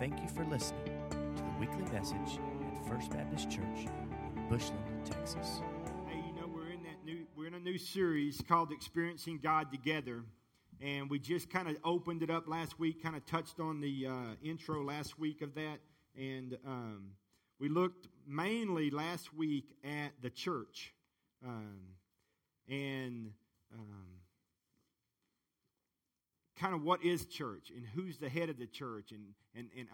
Thank you for listening to the weekly message at First Baptist Church in Bushland, Texas. Hey, you know, we're in a new series called Experiencing God Together, and we just kind of opened it up last week, kind of touched on the intro last week of that, and we looked mainly last week at the church, kind of what is church and who's the head of the church and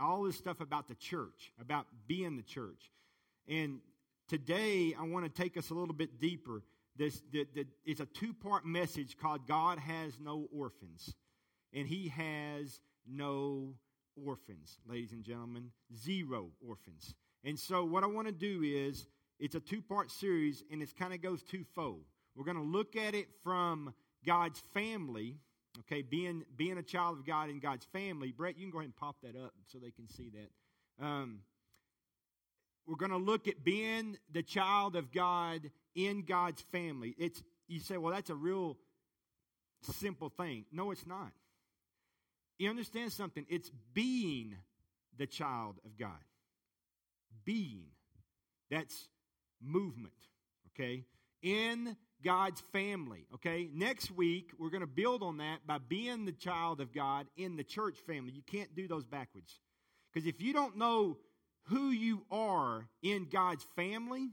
all this stuff about the church, about being the church. And today I want to take us a little bit deeper. It's a two-part message called God Has No Orphans. And He has no orphans, ladies and gentlemen, zero orphans. And so what I want to do is, it's a two-part series and it kind of goes twofold. We're going to look at it from God's family. Okay, being a child of God in God's family. Brett, you can go ahead and pop that up so they can see that. We're going to look at being the child of God in God's family. You say, well, that's a real simple thing. No, it's not. You understand something? It's being the child of God. Being. That's movement, okay? In God's family, okay? Next week, we're going to build on that by being the child of God in the church family. You can't do those backwards. Because if you don't know who you are in God's family,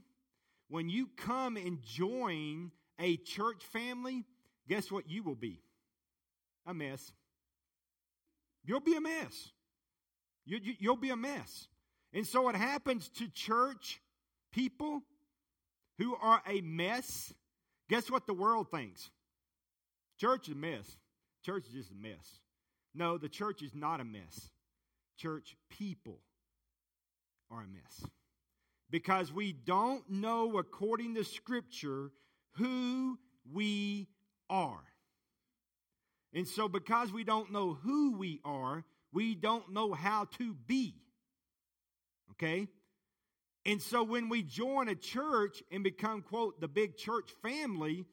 when you come and join a church family, guess what you will be? A mess. You'll be a mess. You'll be a mess. And so it happens to church people who are a mess. Guess what the world thinks? Church is a mess. Church is just a mess. No, the church is not a mess. Church people are a mess. Because we don't know, according to Scripture, who we are. And so because we don't know who we are, we don't know how to be. Okay? And so when we join a church and become, quote, the big church family,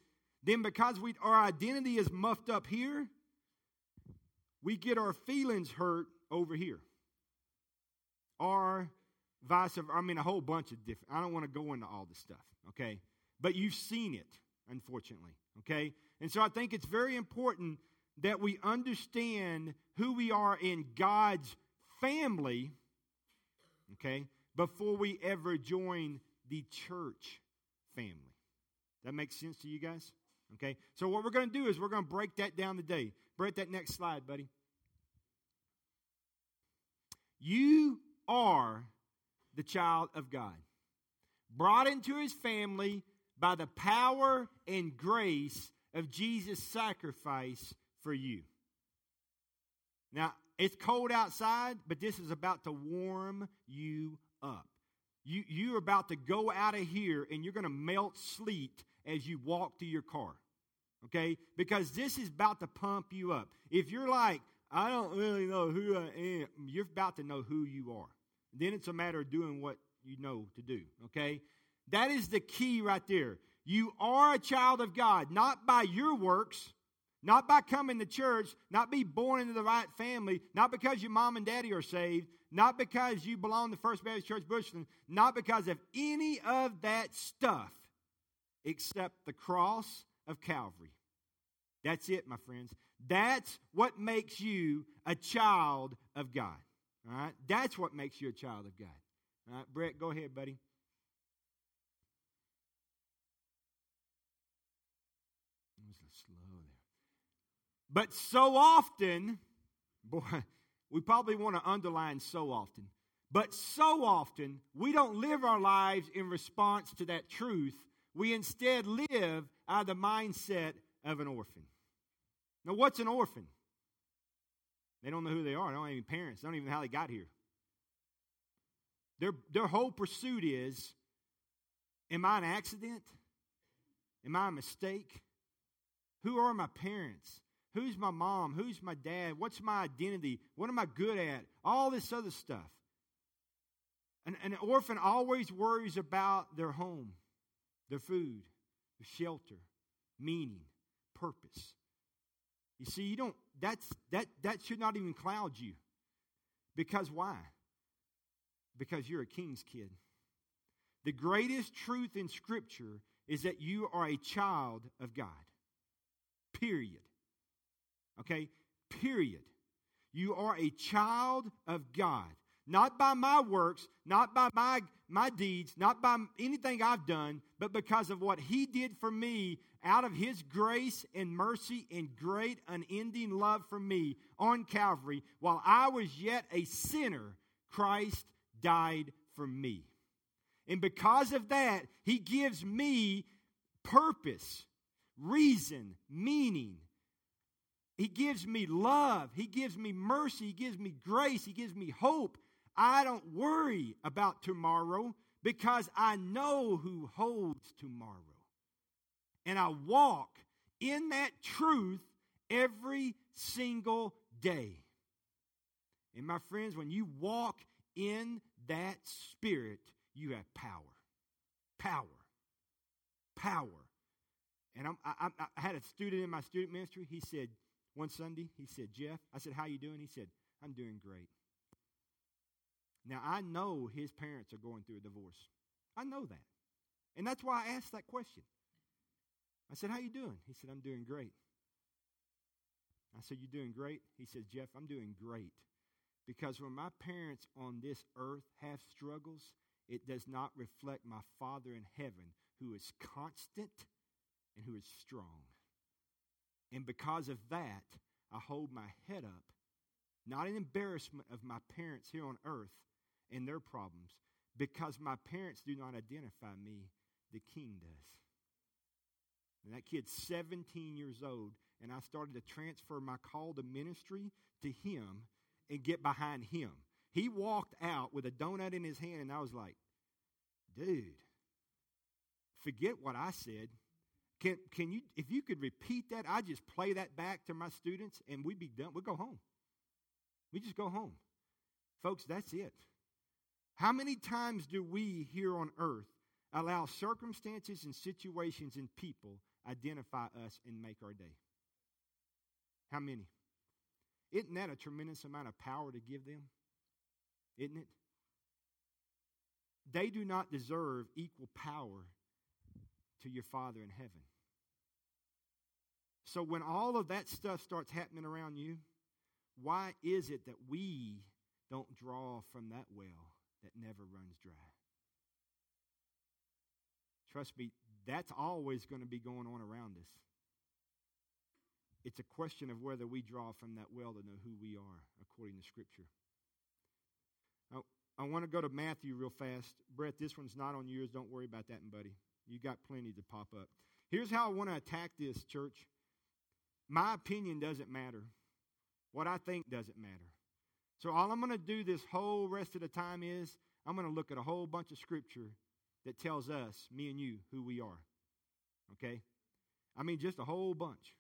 then because our identity is muffed up here, we get our feelings hurt over here. Or vice versa. I mean, a whole bunch of different. I don't want to go into all this stuff, okay? But you've seen it, unfortunately, okay? And so I think it's very important that we understand who we are in God's family, okay? Before we ever join the church family. That makes sense to you guys? Okay. So what we're going to do is we're going to break that down today. Brett, that next slide, buddy. You are the child of God, brought into His family by the power and grace of Jesus' sacrifice for you. Now, it's cold outside, but this is about to warm you up. You're about to go out of here and you're going to melt sleet as you walk to your car. Okay? Because this is about to pump you up. If you're like, I don't really know who I am, you're about to know who you are. Then it's a matter of doing what you know to do. Okay? That is the key right there. You are a child of God, not by your works, not by coming to church, not be born into the right family, not because your mom and daddy are saved, not because you belong to First Baptist Church Bushland, not because of any of that stuff except the cross of Calvary. That's it, my friends. That's what makes you a child of God. All right? That's what makes you a child of God. All right, Brett, go ahead, buddy. It was a slow there. But so often, boy, we probably want to underline so often. But so often, we don't live our lives in response to that truth. We instead live out of the mindset of an orphan. Now, what's an orphan? They don't know who they are. They don't have any parents. They don't even know how they got here. Their whole pursuit is, am I an accident? Am I a mistake? Who are my parents? Who's my mom? Who's my dad? What's my identity? What am I good at? All this other stuff. An orphan always worries about their home, their food, their shelter, meaning, purpose. You see, that should not even cloud you. Because why? Because you're a king's kid. The greatest truth in Scripture is that you are a child of God. Period. Okay? Period. You are a child of God. Not by my works, not by my deeds, not by anything I've done, but because of what He did for me out of His grace and mercy and great unending love for me on Calvary. While I was yet a sinner, Christ died for me. And because of that, He gives me purpose, reason, meaning. He gives me love. He gives me mercy. He gives me grace. He gives me hope. I don't worry about tomorrow because I know who holds tomorrow. And I walk in that truth every single day. And my friends, when you walk in that Spirit, you have power. Power. Power. And I had a student in my student ministry. He said, one Sunday, he said, Jeff, I said, how you doing? He said, I'm doing great. Now, I know his parents are going through a divorce. I know that. And that's why I asked that question. I said, how you doing? He said, I'm doing great. I said, you doing great? He said, Jeff, I'm doing great. Because when my parents on this earth have struggles, it does not reflect my Father in heaven, who is constant and who is strong. And because of that, I hold my head up, not in embarrassment of my parents here on earth and their problems, because my parents do not identify me, the King does. And that kid's 17 years old, and I started to transfer my call to ministry to him and get behind him. He walked out with a donut in his hand, and I was like, dude, forget what I said. Can you, if you could repeat that, I just play that back to my students and we'd be done. We'd go home. We just go home. Folks, that's it. How many times do we here on earth allow circumstances and situations and people identify us and make our day? How many? Isn't that a tremendous amount of power to give them? Isn't it? They do not deserve equal power to your Father in heaven. So when all of that stuff starts happening around you, why is it that we don't draw from that well that never runs dry? Trust me, that's always going to be going on around us. It's a question of whether we draw from that well to know who we are, according to Scripture. Now, I want to go to Matthew real fast. Brett, this one's not on yours. Don't worry about that, buddy. You got plenty to pop up. Here's how I want to attack this, church. My opinion doesn't matter. What I think doesn't matter. So all I'm going to do this whole rest of the time is I'm going to look at a whole bunch of Scripture that tells us, me and you, who we are. Okay? I mean, just a whole bunch.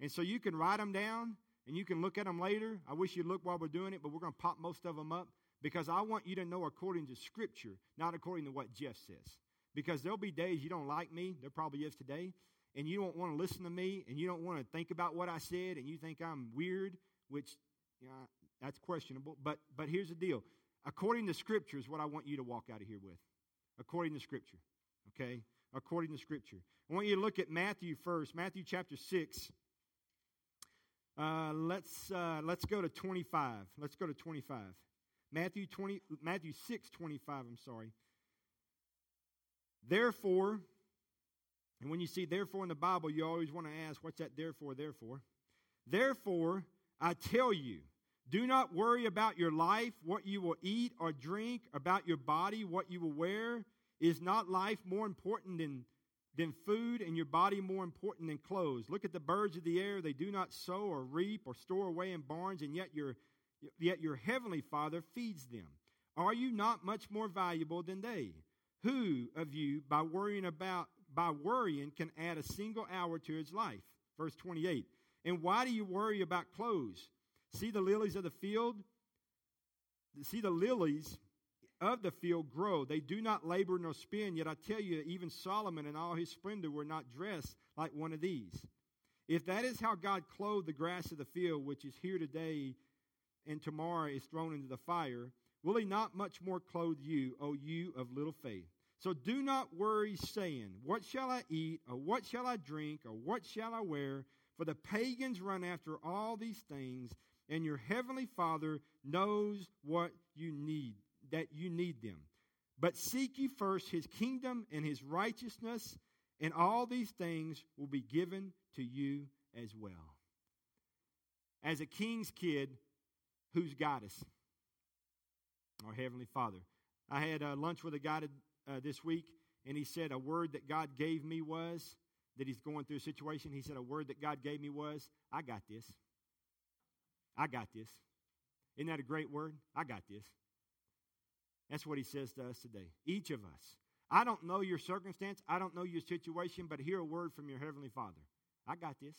And so you can write them down, and you can look at them later. I wish you'd look while we're doing it, but we're going to pop most of them up because I want you to know according to Scripture, not according to what Jeff says. Because there'll be days you don't like me, there probably is today, and you don't want to listen to me, and you don't want to think about what I said, and you think I'm weird, which, you know, that's questionable. But here's the deal. According to Scripture is what I want you to walk out of here with. According to Scripture, okay? According to Scripture. I want you to look at Matthew first, Matthew chapter 6. Let's go to 25. Let's go to 25. Matthew 6:25, I'm sorry. Therefore, and when you see therefore in the Bible, you always want to ask, what's that therefore, therefore? Therefore, I tell you, do not worry about your life, what you will eat or drink, about your body, what you will wear. Is not life more important than food, and your body more important than clothes? Look at the birds of the air. They do not sow or reap or store away in barns, and yet your heavenly Father feeds them. Are you not much more valuable than they? Who of you, by worrying, can add a single hour to his life? Verse 28. And why do you worry about clothes? See the lilies of the field? See the lilies of the field grow. They do not labor nor spin. Yet I tell you, even Solomon in all his splendor were not dressed like one of these. If that is how God clothed the grass of the field, which is here today and tomorrow is thrown into the fire, will he not much more clothe you, O you of little faith? So do not worry, saying, what shall I eat, or what shall I drink, or what shall I wear? For the pagans run after all these things, and your heavenly Father knows what you need, that you need them. But seek ye first his kingdom and his righteousness, and all these things will be given to you as well. As a king's kid, who's got us? Our Heavenly Father. I had lunch with a guy this week, and he said a word that God gave me was, that he's going through a situation, he said a word that God gave me was, I got this. I got this. Isn't that a great word? I got this. That's what he says to us today. Each of us. I don't know your circumstance. I don't know your situation, but hear a word from your Heavenly Father. I got this.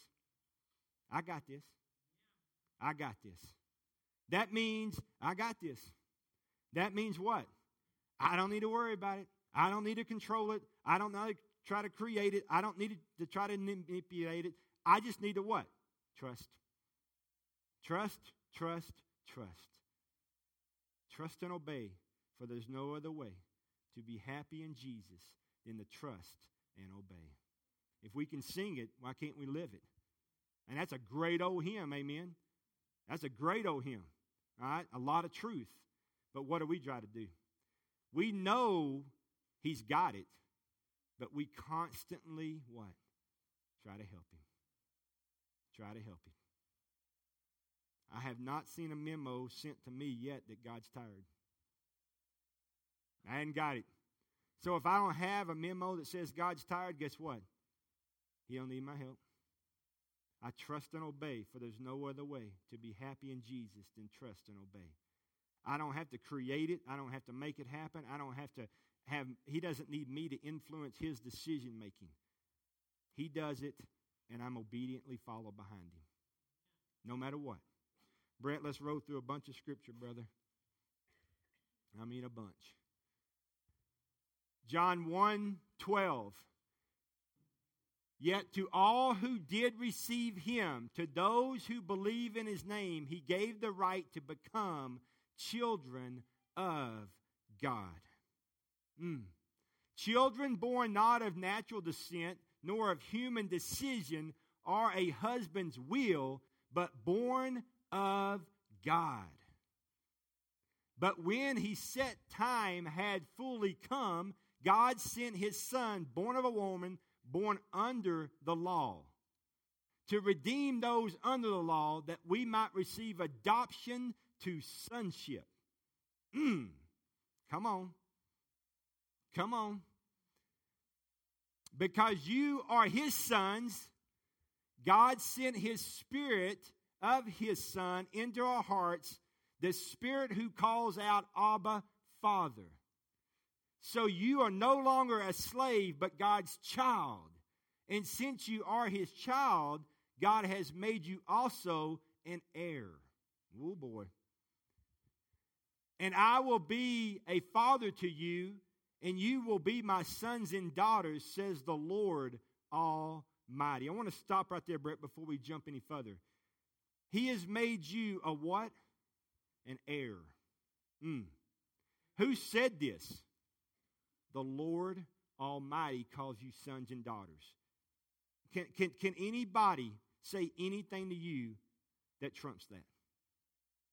I got this. I got this. That means I got this. That means what? I don't need to worry about it. I don't need to control it. I don't need to try to create it. I don't need to try to manipulate it. I just need to what? Trust. Trust, trust, trust. Trust and obey, for there's no other way to be happy in Jesus than to trust and obey. If we can sing it, why can't we live it? And that's a great old hymn, amen? That's a great old hymn, all right? A lot of truth. But what do we try to do? We know he's got it, but we constantly, what? Try to help him. Try to help him. I have not seen a memo sent to me yet that God's tired. I hadn't got it. So if I don't have a memo that says God's tired, guess what? He don't need my help. I trust and obey, for there's no other way to be happy in Jesus than trust and obey. I don't have to create it. I don't have to make it happen. I don't have to have, he doesn't need me to influence his decision making. He does it, and I'm obediently follow behind him. No matter what. Brett, let's roll through a bunch of scripture, brother. I mean a bunch. John 1:12. Yet to all who did receive him, to those who believe in his name, he gave the right to become children of God. Children born not of natural descent, nor of human decision, or a husband's will, but born of God. But when he set time had fully come, God sent his Son, born of a woman, born under the law, to redeem those under the law, that we might receive adoption to sonship. Come on. Come on. Because you are his sons, God sent his Spirit of his Son into our hearts, the Spirit who calls out, Abba, Father. So you are no longer a slave, but God's child. And since you are his child, God has made you also an heir. Oh boy. And I will be a father to you, and you will be my sons and daughters, says the Lord Almighty. I want to stop right there, Brett, before we jump any further. He has made you a what? An heir. Who said this? The Lord Almighty calls you sons and daughters. Can anybody say anything to you that trumps that?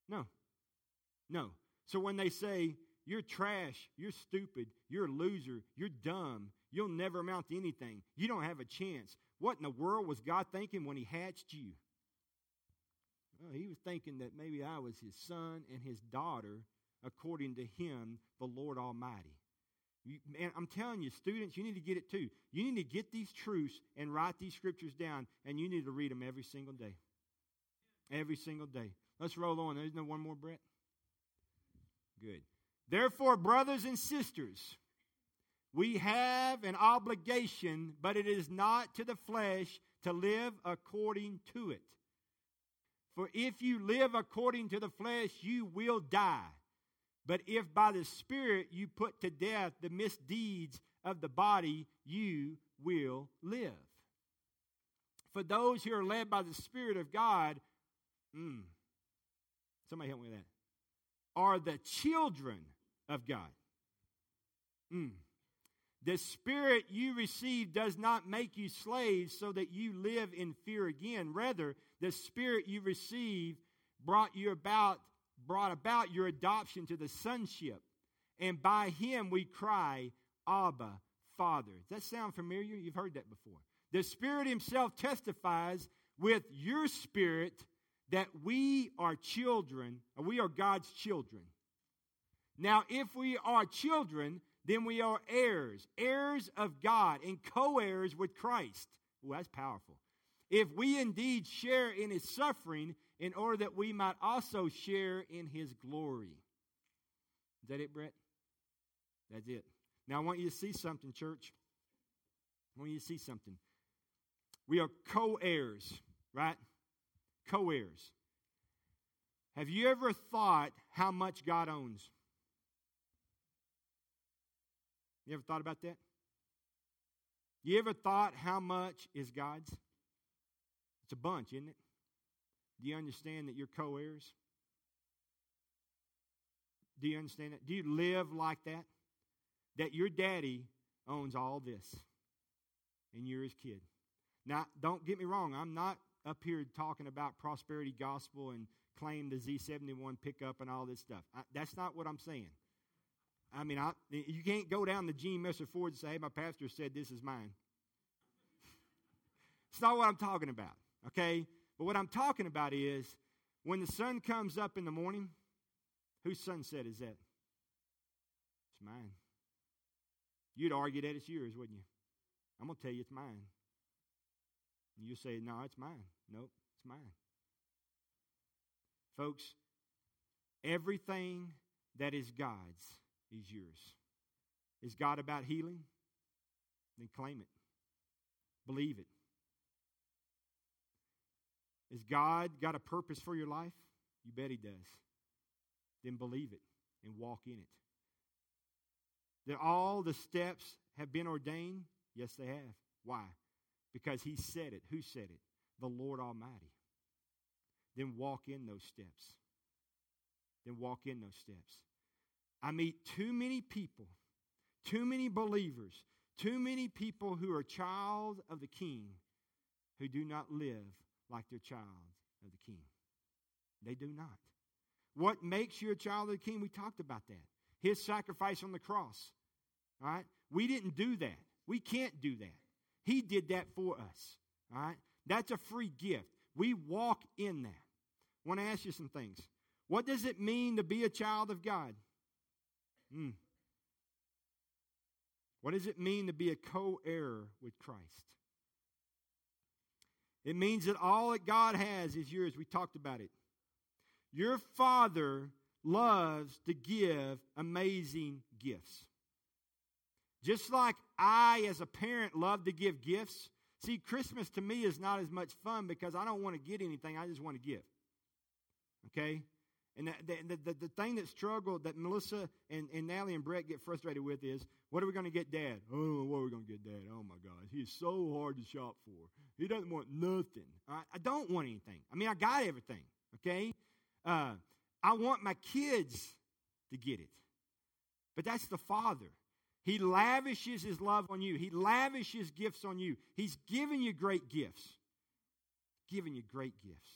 No. No. So when they say, you're trash, you're stupid, you're a loser, you're dumb, you'll never amount to anything, you don't have a chance. What in the world was God thinking when he hatched you? Well, he was thinking that maybe I was his son and his daughter, according to him, the Lord Almighty. Man, I'm telling you, students, you need to get it too. You need to get these truths and write these scriptures down, and you need to read them every single day. Every single day. Let's roll on. There's no one more, Brett? Good. Therefore, brothers and sisters, we have an obligation, but it is not to the flesh to live according to it. For if you live according to the flesh, you will die. But if by the Spirit you put to death the misdeeds of the body, you will live. For those who are led by the Spirit of God, Somebody help me with that. Are the children of God. The Spirit you receive does not make you slaves so that you live in fear again. Rather, the Spirit you receive brought about your adoption to the sonship. And by Him we cry, Abba, Father. Does that sound familiar? You've heard that before. The Spirit Himself testifies with your spirit that we are children, or we are God's children. Now, if we are children, then we are heirs, heirs of God and co-heirs with Christ. Ooh, that's powerful. If we indeed share in His suffering, in order that we might also share in His glory. Is that it, Brett? That's it. Now, I want you to see something, church. I want you to see something. We are co-heirs, right? Co-heirs. Have you ever thought how much God owns? You ever thought about that? You ever thought how much is God's? It's a bunch, isn't it? Do you understand that you're co-heirs? Do you understand that? Do you live like that? That your daddy owns all this, and you're his kid. Now, don't get me wrong. I'm not up here talking about prosperity gospel and claim the Z71 pickup and all this stuff. That's not what I'm saying. I mean, you can't go down to Gene Messer Ford and say, hey, my pastor said this is mine. It's not what I'm talking about, okay? But what I'm talking about is when the sun comes up in the morning, whose sunset is that? It's mine. You'd argue that it's yours, wouldn't you? I'm going to tell you it's mine. And you say, no, it's mine. Nope, it's mine. Folks, everything that is God's is yours. Is God about healing? Then claim it. Believe it. Is God got a purpose for your life? You bet He does. Then believe it and walk in it. That all the steps have been ordained? Yes, they have. Why? Because He said it. Who said it? The Lord Almighty. Then walk in those steps. Then walk in those steps. I meet too many people, too many believers, too many people who are child of the King who do not live like they're child of the King. They do not. What makes you a child of the King? We talked about that. His sacrifice on the cross. All right? We didn't do that. We can't do that. He did that for us. All right? That's a free gift. We walk in that. I want to ask you some things. What does it mean to be a child of God? What does it mean to be a co-heir with Christ? It means that all that God has is yours. We talked about it. Your Father loves to give amazing gifts. Just like I, as a parent, love to give gifts. See, Christmas to me is not as much fun because I don't want to get anything. I just want to give. Okay? And the thing that Melissa and Natalie and Brett get frustrated with is, what are we going to get Dad? Oh, what are we going to get Dad? Oh, my gosh. He's so hard to shop for. He doesn't want nothing. I don't want anything. I mean, I got everything, okay? I want my kids to get it. But that's the Father. He lavishes His love on you. He lavishes gifts on you. He's giving you great gifts. Giving you great gifts.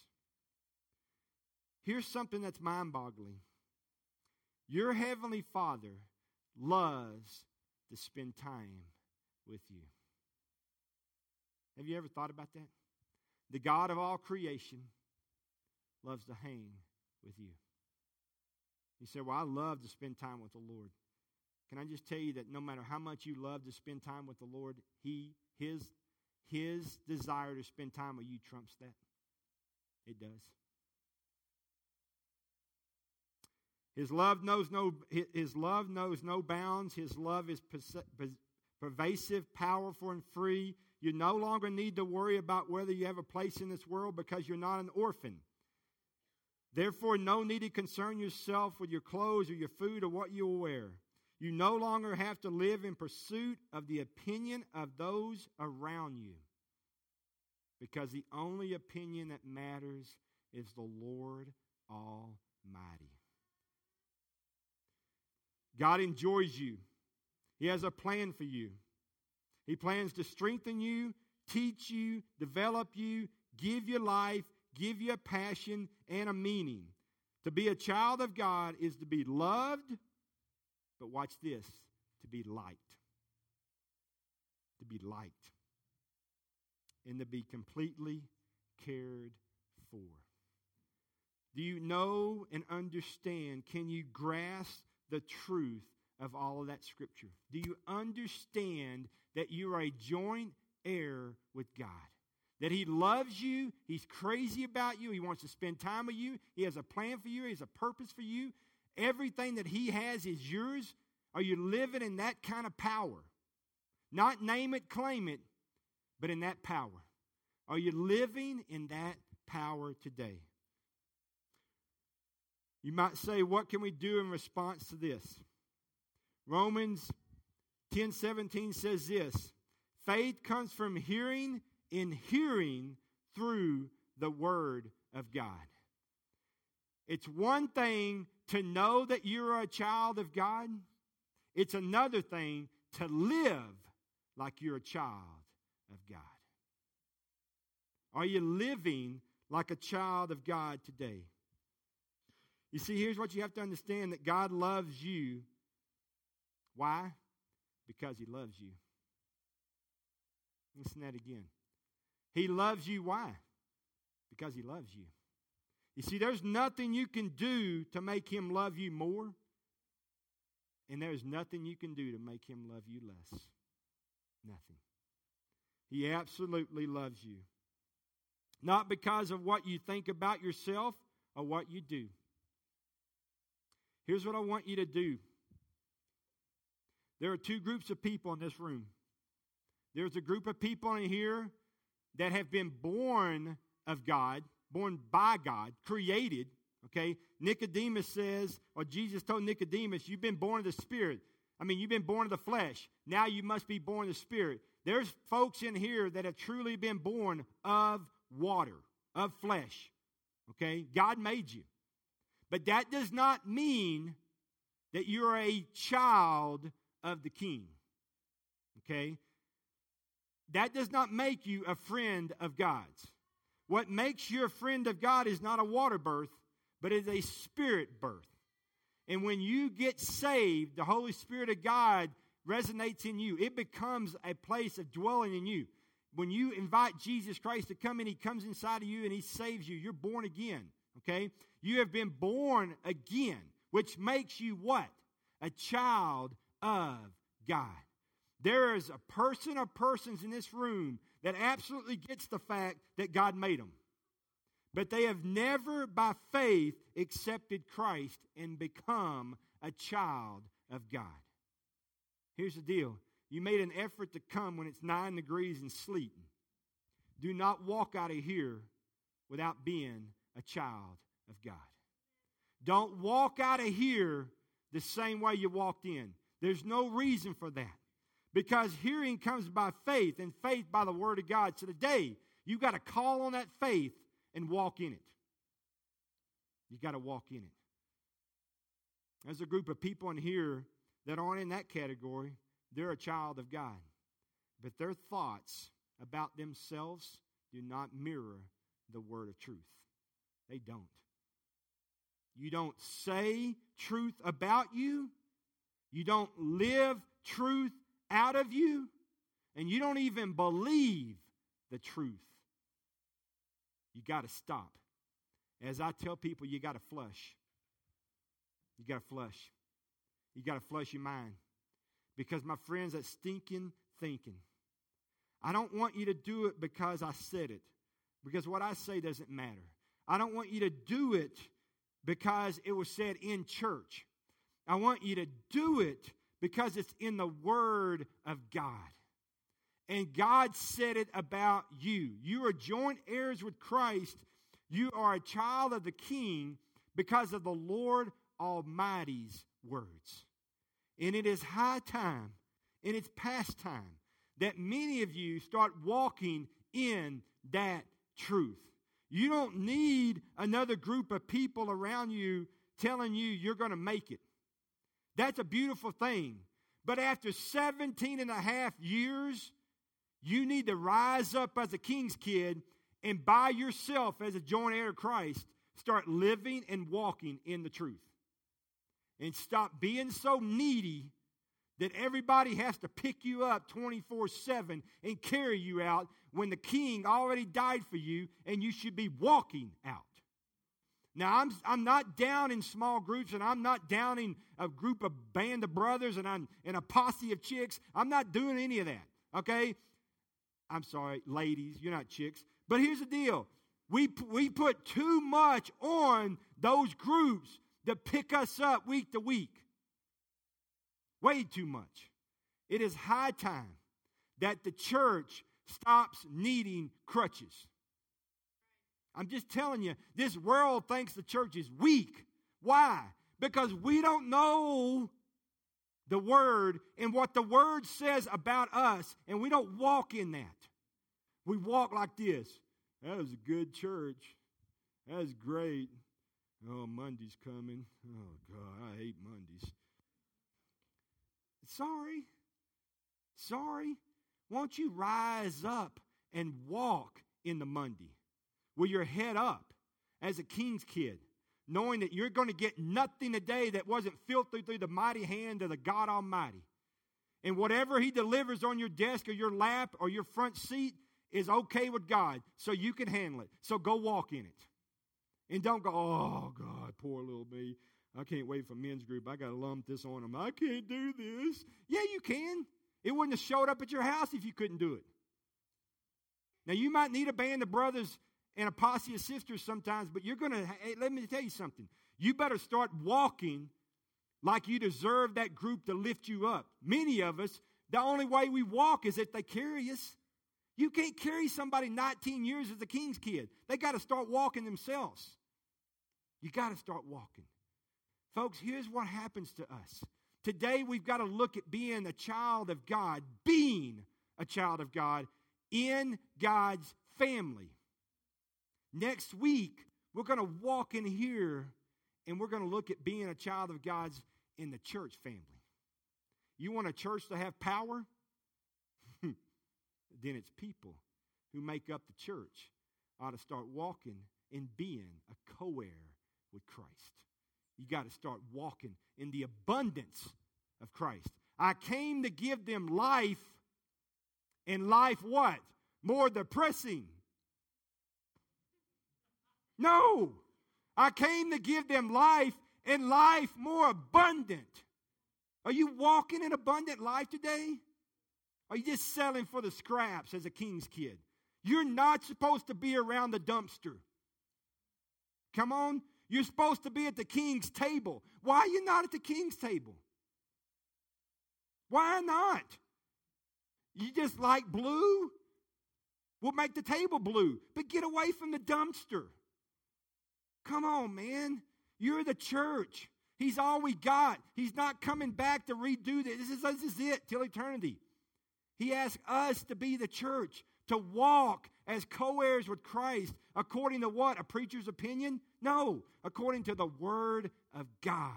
Here's something that's mind-boggling. Your Heavenly Father loves to spend time with you. Have you ever thought about that? The God of all creation loves to hang with you. You say, well, I love to spend time with the Lord. Can I just tell you that no matter how much you love to spend time with the Lord, His desire to spend time with you trumps that? It does. His love knows no bounds. His love is pervasive, powerful, and free. You no longer need to worry about whether you have a place in this world because you're not an orphan. Therefore, no need to concern yourself with your clothes or your food or what you will wear. You no longer have to live in pursuit of the opinion of those around you, because the only opinion that matters is the Lord Almighty. God enjoys you. He has a plan for you. He plans to strengthen you, teach you, develop you, give you life, give you a passion and a meaning. To be a child of God is to be loved, but watch this, to be liked. To be liked. And to be completely cared for. Do you know and understand? Can you grasp the truth of all of that Scripture? Do you understand that you are a joint heir with God? That He loves you. He's crazy about you. He wants to spend time with you. He has a plan for you. He has a purpose for you. Everything that He has is yours. Are you living in that kind of power? Not name it, claim it, but in that power. Are you living in that power today? You might say, what can we do in response to this? Romans 10:17 says this, faith comes from hearing, and hearing through the Word of God. It's one thing to know that you're a child of God. It's another thing to live like you're a child of God. Are you living like a child of God today? You see, here's what you have to understand, that God loves you. Why? Because He loves you. Listen to that again. He loves you. Why? Because He loves you. You see, there's nothing you can do to make Him love you more, and there's nothing you can do to make Him love you less. Nothing. He absolutely loves you. Not because of what you think about yourself or what you do. Here's what I want you to do. There are two groups of people in this room. There's a group of people in here that have been born of God, born by God, created, okay? Nicodemus says, or Jesus told Nicodemus, you've been born of the Spirit. I mean, you've been born of the flesh. Now you must be born of the Spirit. There's folks in here that have truly been born of water, of flesh, okay? God made you. But that does not mean that you're a child of the King, okay? That does not make you a friend of God's. What makes you a friend of God is not a water birth, but is a Spirit birth. And when you get saved, the Holy Spirit of God resonates in you. It becomes a place of dwelling in you. When you invite Jesus Christ to come in, He comes inside of you and He saves you. You're born again, okay? You have been born again, which makes you what? A child of God. There is a person or persons in this room that absolutely gets the fact that God made them. But they have never by faith accepted Christ and become a child of God. Here's the deal. You made an effort to come when it's 9 degrees and sleeting. Do not walk out of here without being a child of God. Don't walk out of here the same way you walked in. There's no reason for that. Because hearing comes by faith, and faith by the Word of God. So today, you've got to call on that faith and walk in it. You've got to walk in it. There's a group of people in here that aren't in that category. They're a child of God. But their thoughts about themselves do not mirror the Word of truth. They don't. You don't say truth about you. You don't live truth out of you, and you don't even believe the truth. You got to stop. As I tell people, you got to flush. You got to flush. You got to flush your mind. Because, my friends, that's stinking thinking. I don't want you to do it because I said it. Because what I say doesn't matter. I don't want you to do it because it was said in church. I want you to do it because it's in the Word of God. And God said it about you. You are joint heirs with Christ. You are a child of the King because of the Lord Almighty's words. And it is high time, and it's past time, that many of you start walking in that truth. You don't need another group of people around you telling you you're going to make it. That's a beautiful thing. But after 17 and a half years, you need to rise up as a king's kid and by yourself as a joint heir of Christ, start living and walking in the truth. And stop being so needy that everybody has to pick you up 24/7 and carry you out when the king already died for you and you should be walking out. Now, I'm not down in small groups, and I'm not down in a group of band of brothers, and I'm in a posse of chicks. I'm not doing any of that, okay? I'm sorry, ladies, you're not chicks. But here's the deal. We put too much on those groups to pick us up week to week. Way too much. It is high time that the church stops needing crutches. I'm just telling you, this world thinks the church is weak. Why? Because we don't know the Word and what the Word says about us, and we don't walk in that. We walk like this. That was a good church. That was great. Oh, Monday's coming. Oh, God, I hate Mondays. Sorry. Won't you rise up and walk in the Monday? With your head up as a king's kid, knowing that you're going to get nothing today that wasn't filtered through the mighty hand of the God Almighty. And whatever He delivers on your desk or your lap or your front seat is okay with God, so you can handle it. So go walk in it. And don't go, oh, God, poor little me. I can't wait for men's group. I got to lump this on them. I can't do this. Yeah, you can. It wouldn't have showed up at your house if you couldn't do it. Now, you might need a band of brothers and a posse of sisters sometimes, but you're going to, hey, let me tell you something. You better start walking like you deserve that group to lift you up. Many of us, the only way we walk is if they carry us. You can't carry somebody 19 years as a king's kid. They got to start walking themselves. You got to start walking. Folks, here's what happens to us. Today, we've got to look at being a child of God, in God's family. Next week, we're going to walk in here and we're going to look at being a child of God's in the church family. You want a church to have power? Then it's people who make up the church ought to start walking and being a co-heir with Christ. You got to start walking in the abundance of Christ. I came to give them life, and life what? More depressing. No, I came to give them life and life more abundant. Are you walking in abundant life today? Are you just selling for the scraps as a king's kid? You're not supposed to be around the dumpster. Come on, you're supposed to be at the king's table. Why are you not at the king's table? Why not? You just like blue? We'll make the table blue, but get away from the dumpster. Come on, man. You're the church. He's all we got. He's not coming back to redo this. This is it till eternity. He asked us to be the church, to walk as co-heirs with Christ according to what? A preacher's opinion? No, according to the Word of God.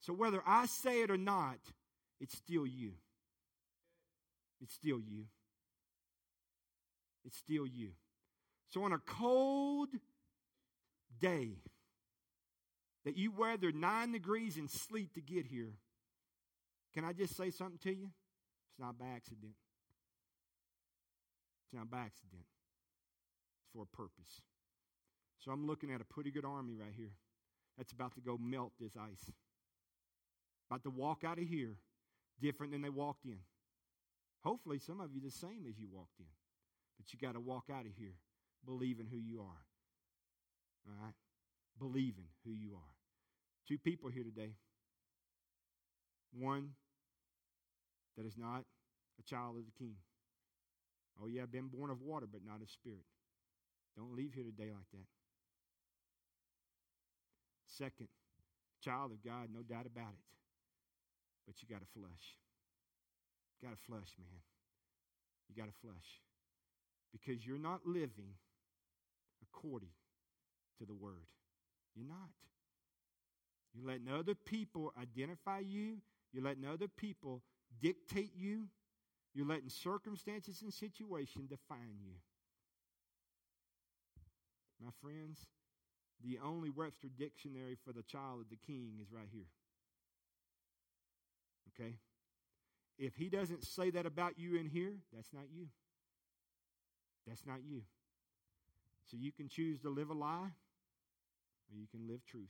So whether I say it or not, it's still you. It's still you. It's still you. So on a cold day that you weathered 9 degrees in sleet to get here, can I just say something to you? It's not by accident. It's not by accident. It's for a purpose. So I'm looking at a pretty good army right here that's about to go melt this ice. About to walk out of here different than they walked in. Hopefully some of you the same as you walked in. But you got to walk out of here believing who you are. All right? Believing who you are. 2 people here today. One that is not a child of the King. Oh, yeah, I've been born of water, but not of spirit. Don't leave here today like that. Second, child of God, no doubt about it. But you got to flush. Got to flush, man. You got to flush. Because you're not living according to the Word. You're not. You're letting other people identify you. You're letting other people dictate you. You're letting circumstances and situation define you. My friends, the only Webster dictionary for the child of the king is right here. Okay? If he doesn't say that about you in here, that's not you. That's not you. So you can choose to live a lie, or you can live truth.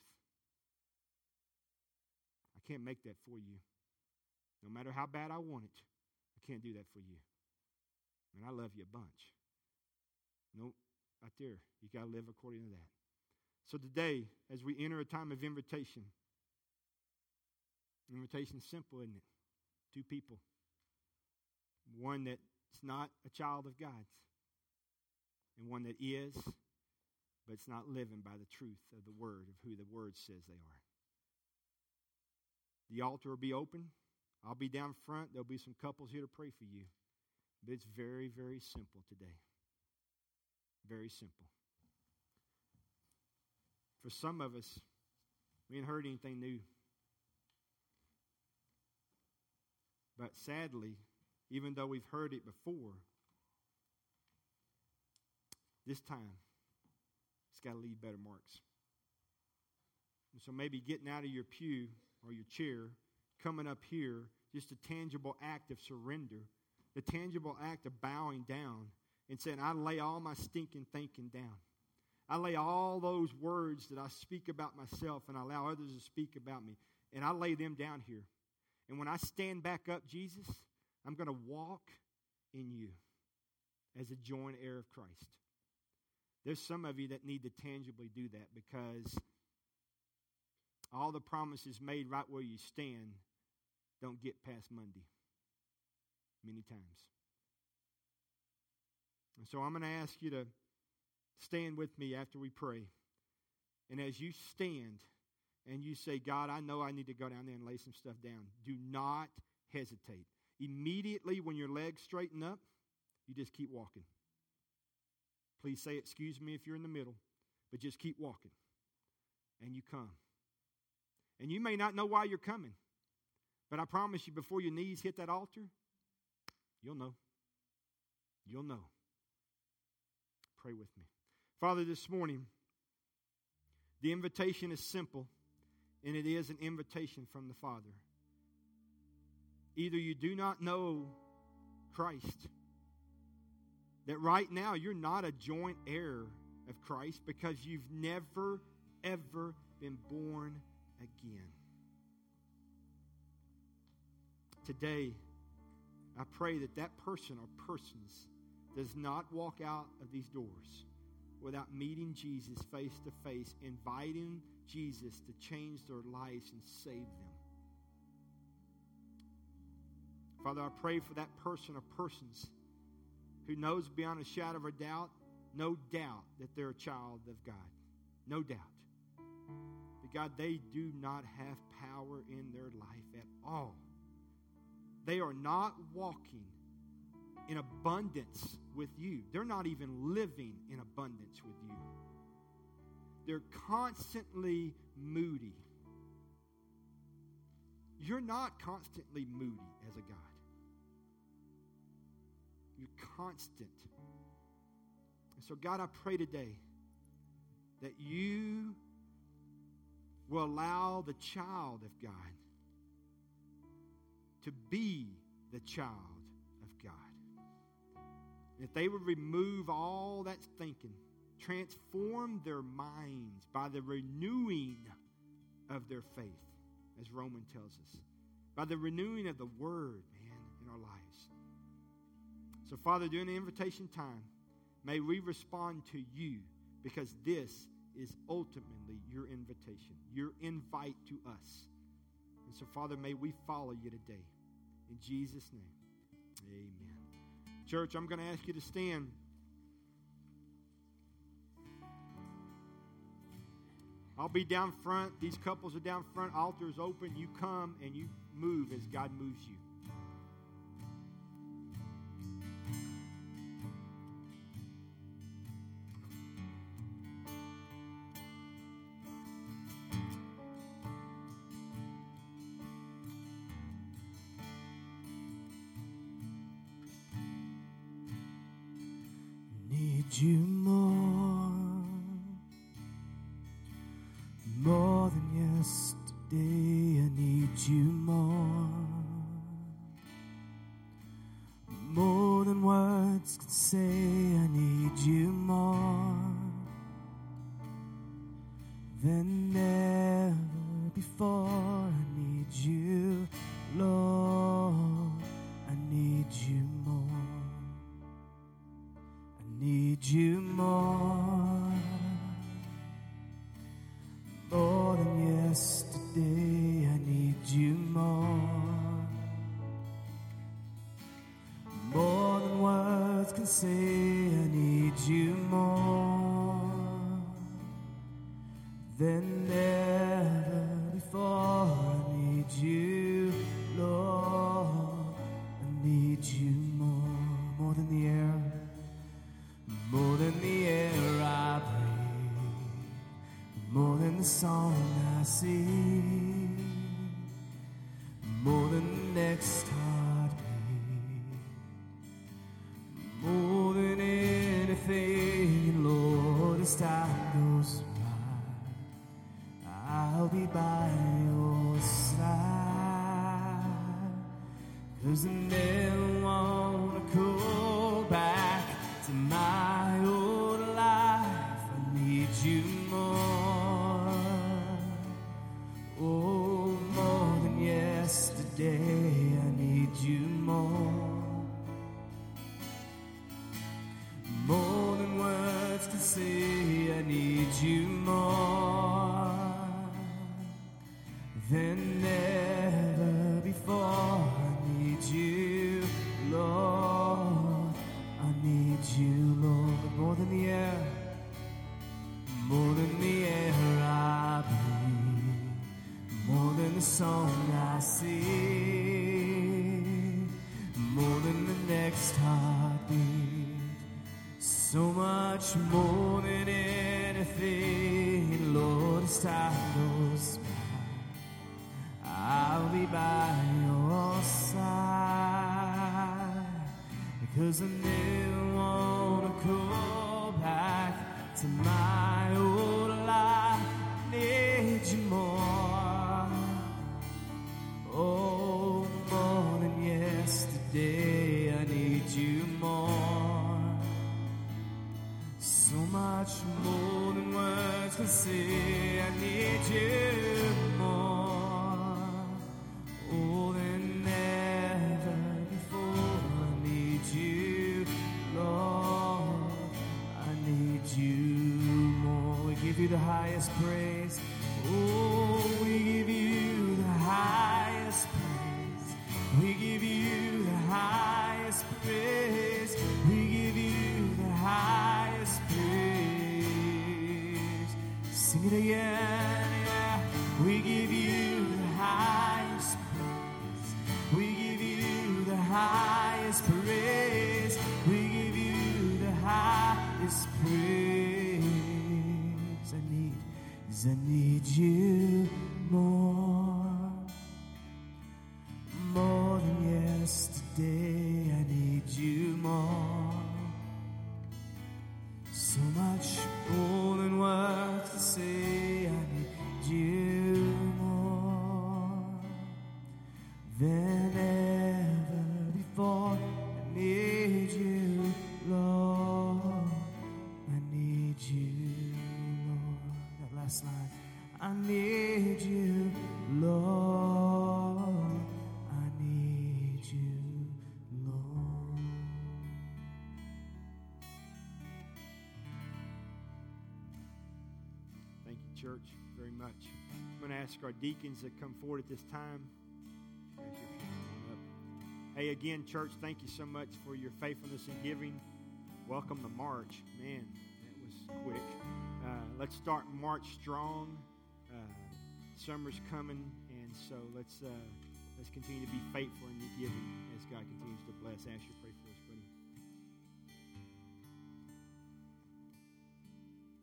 I can't make that for you. No matter how bad I want it, I can't do that for you. And I love you a bunch. Nope, right there. You got to live according to that. So today, as we enter a time of invitation, invitation's simple, isn't it? Two people. One that's not a child of God's, and one that is, but it's not living by the truth of the Word, of who the Word says they are. The altar will be open. I'll be down front. There'll be some couples here to pray for you. But it's very, very simple today. Very simple. For some of us, we ain't heard anything new. But sadly, even though we've heard it before, this time, it's got to leave better marks. And so maybe getting out of your pew or your chair, coming up here, just a tangible act of surrender, the tangible act of bowing down and saying, I lay all my stinking thinking down. I lay all those words that I speak about myself and I allow others to speak about me, and I lay them down here. And when I stand back up, Jesus, I'm going to walk in you as a joint heir of Christ. There's some of you that need to tangibly do that, because all the promises made right where you stand don't get past Monday many times. And so I'm going to ask you to stand with me after we pray. And as you stand and you say, God, I know I need to go down there and lay some stuff down, do not hesitate. Immediately when your legs straighten up, you just keep walking. Please say, excuse me if you're in the middle, but just keep walking. And you come. And you may not know why you're coming, but I promise you, before your knees hit that altar, you'll know. You'll know. Pray with me. Father, this morning, the invitation is simple, and it is an invitation from the Father. Either you do not know Christ, that right now you're not a joint heir of Christ because you've never, ever been born again. Today, I pray that that person or persons does not walk out of these doors without meeting Jesus face to face, inviting Jesus to change their lives and save them. Father, I pray for that person or persons who knows beyond a shadow of a doubt, no doubt, that they're a child of God. No doubt. But God, they do not have power in their life at all. They are not walking in abundance with you. They're not even living in abundance with you. They're constantly moody. You're not constantly moody as a God. You're constant. And so, God, I pray today that you will allow the child of God to be the child of God. If they would remove all that thinking, transform their minds by the renewing of their faith, as Romans tells us, by the renewing of the Word, man, in our lives. So, Father, during the invitation time, may we respond to you, because this is ultimately your invitation, your invite to us. And so, Father, may we follow you today. In Jesus' name, amen. Church, I'm going to ask you to stand. I'll be down front. These couples are down front. Altar is open. You come and you move as God moves you. need you more than yesterday. I need you more than words can say. I need you more than ever before. I need you, Lord. I need you more. I need you more than yesterday. I need you more than words can say. I need you more than ever before. I need you, Lord. I need you more than the air. More than the air I breathe, more than the song I sing, more than the next heartbeat, more than anything, Lord. As time goes by, I'll be by your side, 'cause I never wanna go back to my you more, oh, more than yesterday. I need you more than words can say. I need you more than ever before. I need you, Lord. I need you, Lord, more than the air. More than the air I breathe, more than the song I sing, more than the next heartbeat, so much more than anything, Lord. As time goes by, I'll be by your side, because I never want to go back to my old life. I need you more, oh, more than yesterday. I need you more, so much more than words can say. I need you more, oh, than ever before. I need you, Lord. I need you. Give you the highest praise. Oh, we give you the highest praise. We give you the highest praise. We give you the highest praise. Sing it again, yeah. We give you the highest praise. We give you the highest praise. We give you the highest praise. I need you more than yesterday. I need you more, so much more than words to say. I need you more than ever before. I need you, Lord. I need you. I need you, Lord. I need you, Lord. Thank you, church, very much. I'm going to ask our deacons to come forward at this time. Hey, again, church, thank you so much for your faithfulness and giving. Welcome to March. Man, that was quick. Let's start March strong. Summer's coming, and so let's continue to be faithful in the giving as God continues to bless. Asher, pray for us, buddy.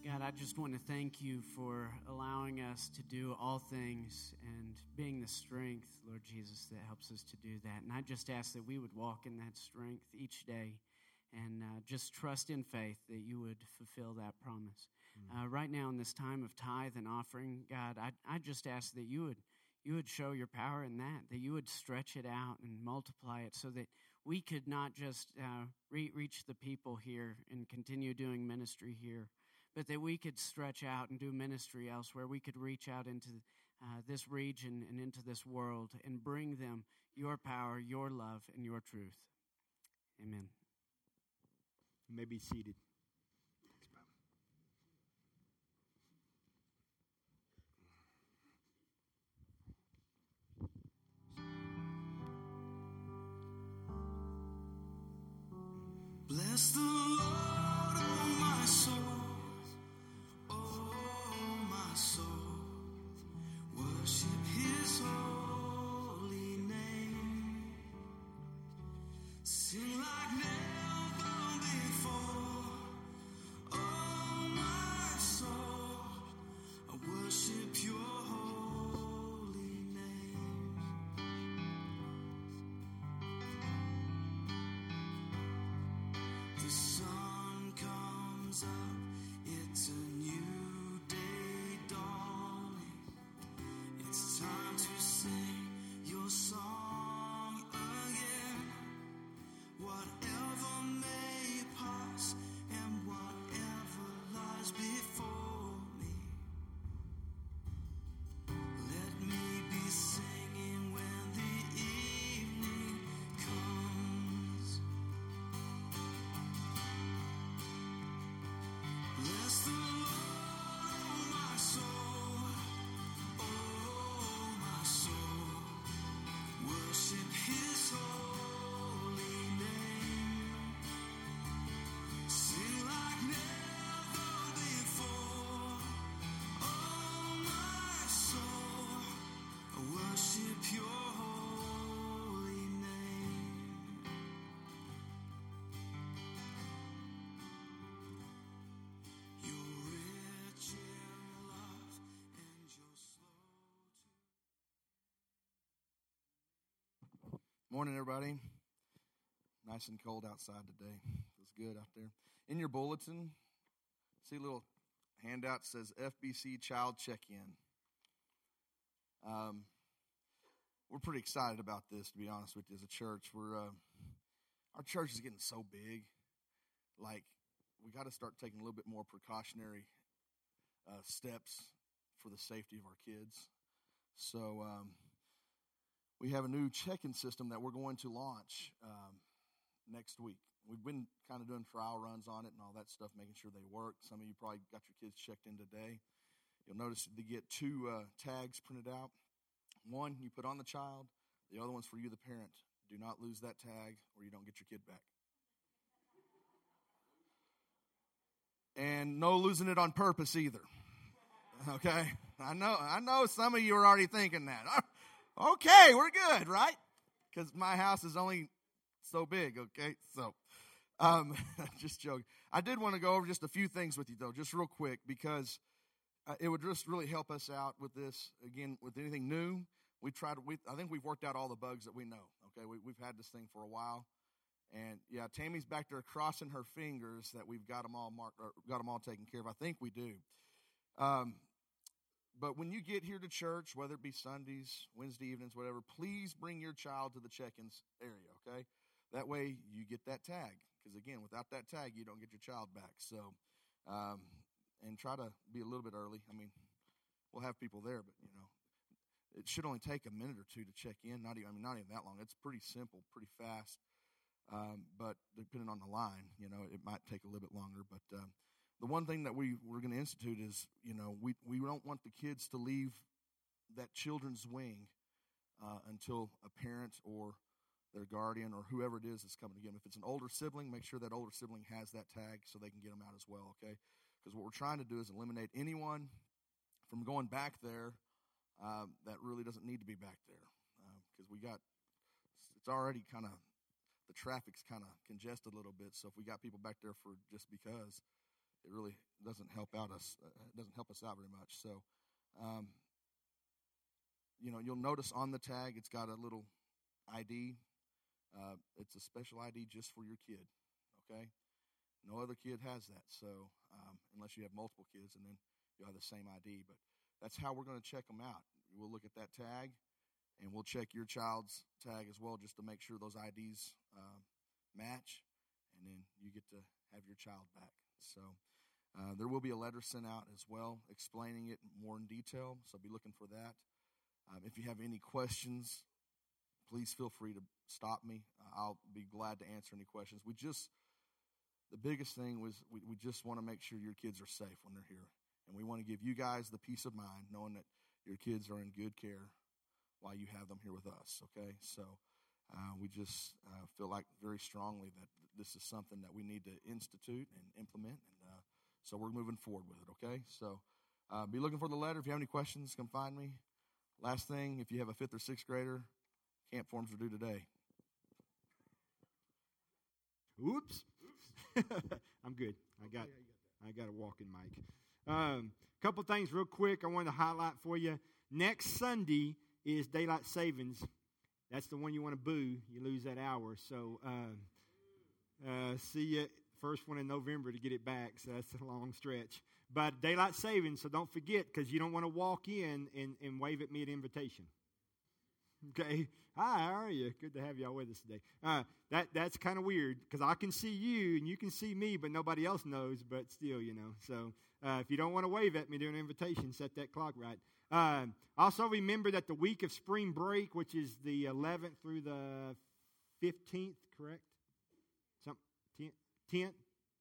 God, I just want to thank you for allowing us to do all things and being the strength, Lord Jesus, that helps us to do that. And I just ask that we would walk in that strength each day. and just trust in faith that you would fulfill that promise. Mm-hmm. Right now in this time of tithe and offering, God, I just ask that you would show your power in that you would stretch it out and multiply it so that we could not just reach the people here and continue doing ministry here, but that we could stretch out and do ministry elsewhere. We could reach out into this region and into this world and bring them your power, your love, and your truth. Amen. You may be seated. Thanks, Bob. Bless the Lord, oh my soul, oh my soul, worship his holy name, sing like never before, oh my soul, I worship your holy name. The sun comes up, it's a new day dawning. It's time to sing your song again. Whatever may pass and whatever lies before me, let me be singing when the evening comes. Bless the Lord, oh my soul, oh my soul, worship his holy name, sing like never before, oh my soul, I worship your holy name. You're rich in love and you're slow to... Morning, everybody. Nice and cold outside today. Feels good out there. In your bulletin, see a little handout that says FBC Child Check-In. We're pretty excited about this, to be honest with you, as a church. Our church is getting so big, like we got to start taking a little bit more precautionary steps for the safety of our kids. So we have a new check-in system that we're going to launch next week. We've been kind of doing trial runs on it and all that stuff, making sure they work. Some of you probably got your kids checked in today. You'll notice they get two tags printed out. One you put on the child. The other one's for you, the parent. Do not lose that tag or you don't get your kid back. And no losing it on purpose either. Okay? I know some of you are already thinking that. Okay, we're good, right? Because my house is only so big, okay? So, just joking. I did want to go over just a few things with you, though, just real quick, because it would just really help us out with this. Again, with anything new, I think we've worked out all the bugs that we know, okay? We've had this thing for a while. And, yeah, Tammy's back there crossing her fingers that we've got them all marked, or got them all taken care of. I think we do. But when you get here to church, whether it be Sundays, Wednesday evenings, whatever, please bring your child to the check-ins area, okay? That way you get that tag. Because, again, without that tag, you don't get your child back. So, and try to be a little bit early. I mean, we'll have people there, but, you know, it should only take a minute or two to check in. Not even that long. It's pretty simple, pretty fast. But depending on the line, you know, it might take a little bit longer. But the one thing that we're going to institute is, you know, we don't want the kids to leave that children's wing until a parent or their guardian or whoever it is that's coming to get them. If it's an older sibling, make sure that older sibling has that tag so they can get them out as well, okay? Because what we're trying to do is eliminate anyone from going back there that really doesn't need to be back there. Because it's already kind of... the traffic's kind of congested a little bit, so if we got people back there for just because, it really doesn't help out us. It doesn't help us out very much. So, you know, you'll notice on the tag it's got a little ID. It's a special ID just for your kid. okay? No other kid has that, so unless you have multiple kids, and then you'll have the same ID. But that's how we're going to check them out. We'll look at that tag, and we'll check your child's tag as well just to make sure those IDs match, and then you get to have your child back. So there will be a letter sent out as well explaining it more in detail, so be looking for that. If you have any questions, please feel free to stop me. I'll be glad to answer any questions. The biggest thing was we just want to make sure your kids are safe when they're here. And we want to give you guys the peace of mind knowing that your kids are in good care while you have them here with us, okay? So we just feel like very strongly that this is something that we need to institute and implement. And so we're moving forward with it, okay? So be looking for the letter. If you have any questions, come find me. Last thing, if you have a 5th or 6th grader, camp forms are due today. Oops. I'm good. I got a walking mic. Couple things real quick I wanted to highlight for you. Next Sunday is Daylight Savings. That's the one you want to boo. You lose that hour. So see you first one in November to get it back. So that's a long stretch. But Daylight Savings, so don't forget, because you don't want to walk in and wave at me at invitation. Okay. Hi, how are you? Good to have y'all with us today. That's kind of weird because I can see you and you can see me, but nobody else knows, but still, you know. So if you don't want to wave at me during an invitation, set that clock right. Also remember that the week of spring break, which is the 11th through the 15th, correct? 10th?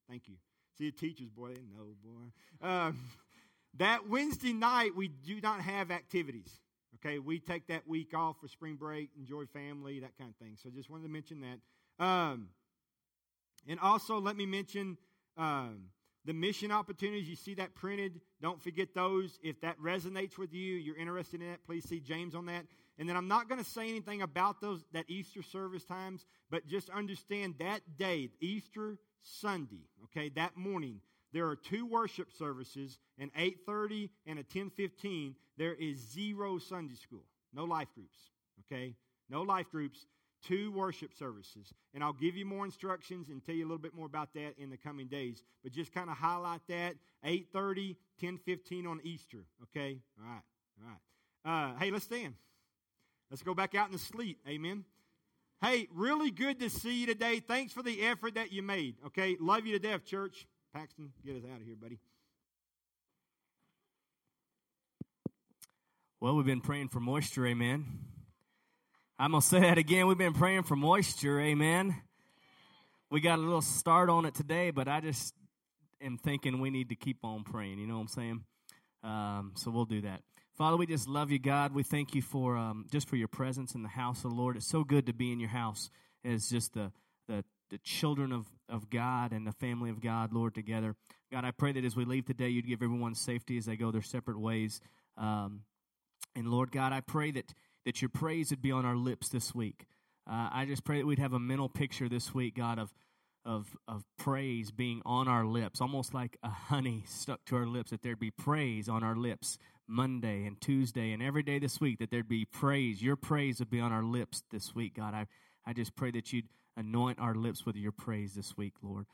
Thank you. See, the teachers, boy, they know, boy. That Wednesday night, we do not have activities. Okay, we take that week off for spring break, enjoy family, that kind of thing. So just wanted to mention that. And also let me mention the mission opportunities. You see that printed. Don't forget those. If that resonates with you, you're interested in that, please see James on that. And then I'm not going to say anything about those, that Easter service times, but just understand that day, Easter Sunday, okay, that morning, there are 2 worship services, an 8:30 and a 10:15. There is 0 Sunday school. No life groups, okay? No life groups, 2 worship services. And I'll give you more instructions and tell you a little bit more about that in the coming days. But just kind of highlight that, 8:30, 10:15 on Easter, okay? All right. Hey, let's stand. Let's go back out in the sleet, amen? Hey, really good to see you today. Thanks for the effort that you made, okay? Love you to death, church. Paxton, get us out of here, buddy. Well, we've been praying for moisture, amen. I'm going to say that again. We've been praying for moisture, amen. We got a little start on it today, but I just am thinking we need to keep on praying. You know what I'm saying? So we'll do that. Father, we just love you, God. We thank you for just for your presence in the house of the Lord. It's so good to be in your house. It's just the children of God and the family of God, Lord, together. God, I pray that as we leave today, you'd give everyone safety as they go their separate ways. And Lord God, I pray that your praise would be on our lips this week. I just pray that we'd have a mental picture this week, God, of praise being on our lips, almost like a honey stuck to our lips, that there'd be praise on our lips Monday and Tuesday and every day this week, that there'd be praise. Your praise would be on our lips this week, God. I just pray that you'd anoint our lips with your praise this week, Lord.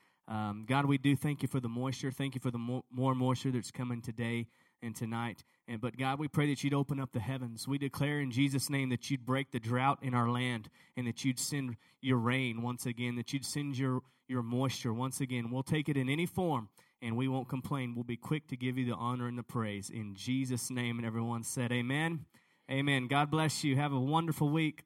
God, we do thank you for the moisture. Thank you for the more moisture that's coming today and tonight. But God, we pray that you'd open up the heavens. We declare in Jesus' name that you'd break the drought in our land and that you'd send your rain once again, that you'd send your moisture once again. We'll take it in any form, and we won't complain. We'll be quick to give you the honor and the praise. In Jesus' name, and everyone said amen. Amen. God bless you. Have a wonderful week.